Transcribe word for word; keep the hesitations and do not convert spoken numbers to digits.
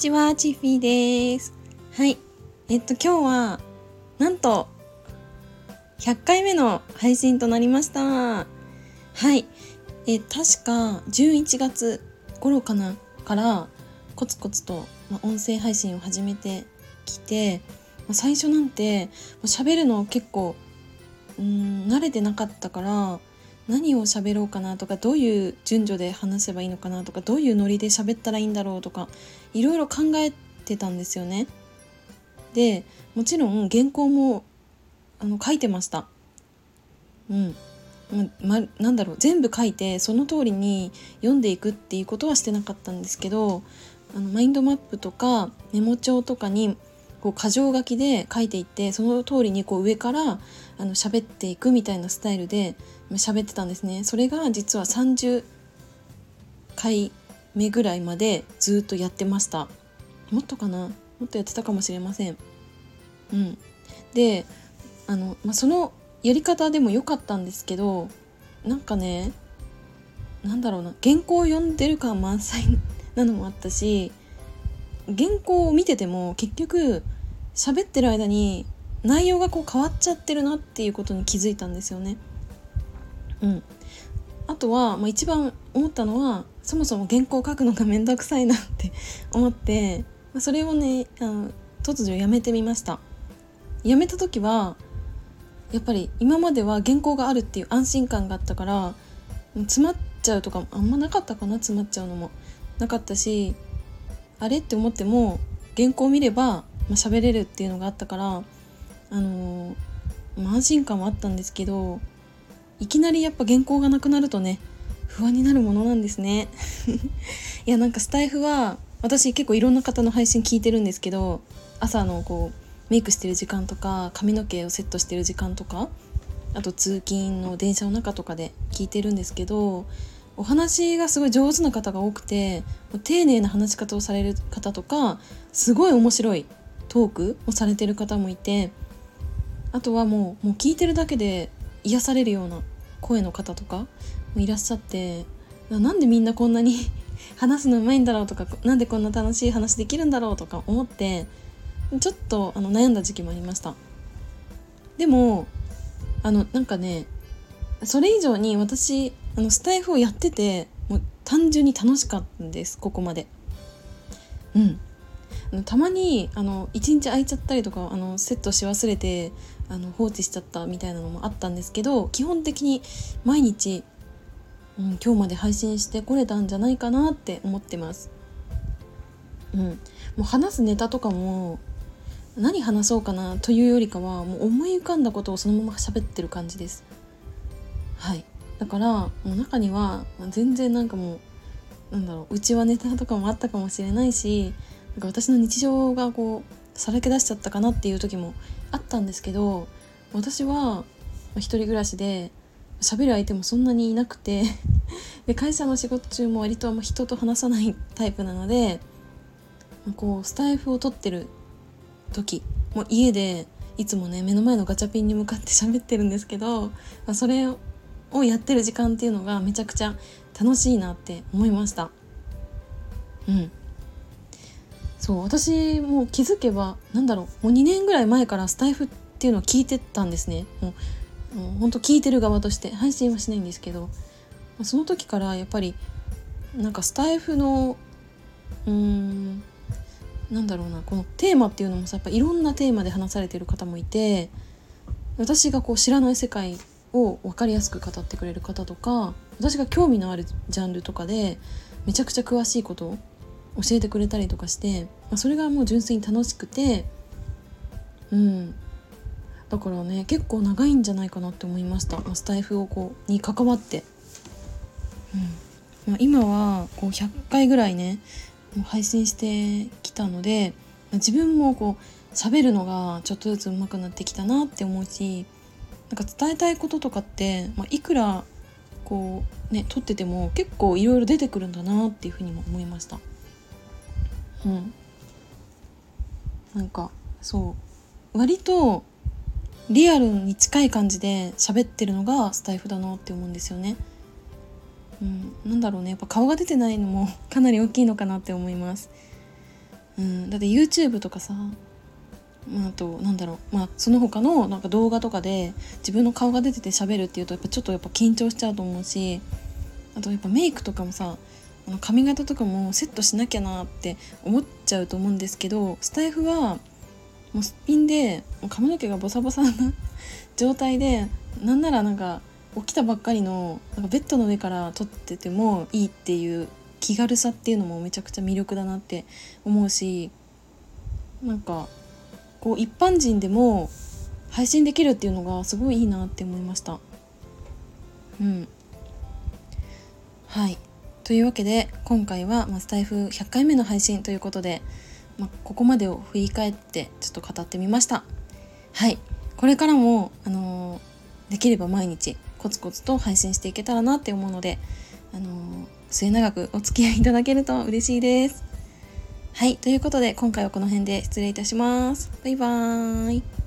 ちは、チッフィーです。はい、えっと今日はなんとひゃっかいめの配信となりました。はい、え確かじゅういちがつ頃かなからコツコツと音声配信を始めてきて、最初なんて喋るの結構うーん慣れてなかったから。何を喋ろうかなとか、どういう順序で話せばいいのかなとか、どういうノリで喋ったらいいんだろうとか、いろいろ考えてたんですよね。で、もちろん原稿もあの書いてました。うん、ま、ま、なんだろう、全部書いてその通りに読んでいくっていうことはしてなかったんですけど、あのマインドマップとかメモ帳とかにこう箇条書きで書いていって、その通りにこう上からあの喋っていくみたいなスタイルで喋ってたんですね。それが実はさんじゅっかいめぐらいまでずっとやってました。もっとかな、もっとやってたかもしれません。うん、であの、まあ、そのやり方でも良かったんですけど、なんかね、なんだろうな、原稿を読んでる感満載なのもあったし、原稿を見てても結局喋ってる間に内容がこう変わっちゃってるなっていうことに気づいたんですよね。うん、あとは、まあ、一番思ったのは、そもそも原稿を書くのがめんどくさいなって思って、まあ、それをねあの突如やめてみました。やめた時はやっぱり今までは原稿があるっていう安心感があったから、詰まっちゃうとかあんまなかったかな。詰まっちゃうのもなかったし、あれって思っても原稿を見れば喋れるっていうのがあったから、あのー、安心感はあったんですけど、いきなりやっぱ原稿がなくなるとね、不安になるものなんですねいや、なんかスタイフは私結構いろんな方の配信聞いてるんですけど、朝のこうメイクしてる時間とか、髪の毛をセットしてる時間とか、あと通勤の電車の中とかで聞いてるんですけど、お話がすごい上手な方が多くて、丁寧な話し方をされる方とか、すごい面白いトークをされてる方もいて、あとはもう、もう聞いてるだけで癒されるような声の方とかもいらっしゃって、なんでみんなこんなに話すのうまいんだろうとか、なんでこんな楽しい話できるんだろうとか思って、ちょっとあの悩んだ時期もありました。でもあのなんかね、それ以上に私あのスタイフをやってて、もう単純に楽しかったんです、ここまで。うん、あのたまにあのいちにち空いちゃったりとか、あのセットし忘れてあの放置しちゃったみたいなのもあったんですけど、基本的に毎日、うん、今日まで配信してこれたんじゃないかなって思ってます。うん、もう話すネタとかも何話そうかなというよりかは、もう思い浮かんだことをそのまま喋ってる感じです。はい、だからもう中には全然なんかもうなんだろう、うちはネタとかもあったかもしれないし、なんか私の日常がこうさらけ出しちゃったかなっていう時もあったんですけど、私は一人暮らしで喋る相手もそんなにいなくてで会社の仕事中も割とあんま人と話さないタイプなので、こうスタイフを撮ってる時も家でいつもね、目の前のガチャピンに向かって喋ってるんですけど、まあ、それををやってる時間っていうのがめちゃくちゃ楽しいなって思いました。うん、そう私もう気づけばなんだろう、もうにねんぐらい前からスタイフっていうのを聞いてたんですね。もう、もう本当聞いてる側として配信はしないんですけど、その時からやっぱりなんかスタイフのうーんなんだろうな、このテーマっていうのもさ、やっぱいろんなテーマで話されてる方もいて、私がこう知らない世界を分かりやすく語ってくれる方とか、私が興味のあるジャンルとかでめちゃくちゃ詳しいことを教えてくれたりとかして、まあ、それがもう純粋に楽しくて、うん、だからね結構長いんじゃないかなって思いました。まあ、スタイフをこうに関わって、うんまあ、今はこうひゃっかいぐらいね配信してきたので、まあ、自分もこう喋るのがちょっとずつ上手くなってきたなって思うし、なんか伝えたいこととかって、まあ、いくらこうね撮ってても結構いろいろ出てくるんだなっていうふうにも思いました。うん、なんかそう割とリアルに近い感じで喋ってるのがスタイフだなって思うんですよね。うん、なんだろうね、やっぱ顔が出てないのもかなり大きいのかなって思います。うん、だって YouTube とかさ、あとなんだろう、まあ、その他のなんか動画とかで自分の顔が出てて喋るっていうとやっぱちょっとやっぱ緊張しちゃうと思うし、あとやっぱメイクとかもさ、あの髪型とかもセットしなきゃなって思っちゃうと思うんですけど、スタイフはもうすっぴんでもう髪の毛がボサボサな状態で、なんならなんか起きたばっかりのなんかベッドの上から撮っててもいいっていう気軽さっていうのもめちゃくちゃ魅力だなって思うし、なんかこう一般人でも配信できるっていうのがすごいいいなって思いました。うん。はい。というわけで今回はスタイフひゃっかいめの配信ということで、まあ、ここまでを振り返ってちょっと語ってみました。はい。これからも、あのー、できれば毎日コツコツと配信していけたらなって思うので、あのー、末永くお付き合いいただけると嬉しいです。はい、ということで今回はこの辺で失礼いたします。バイバーイ。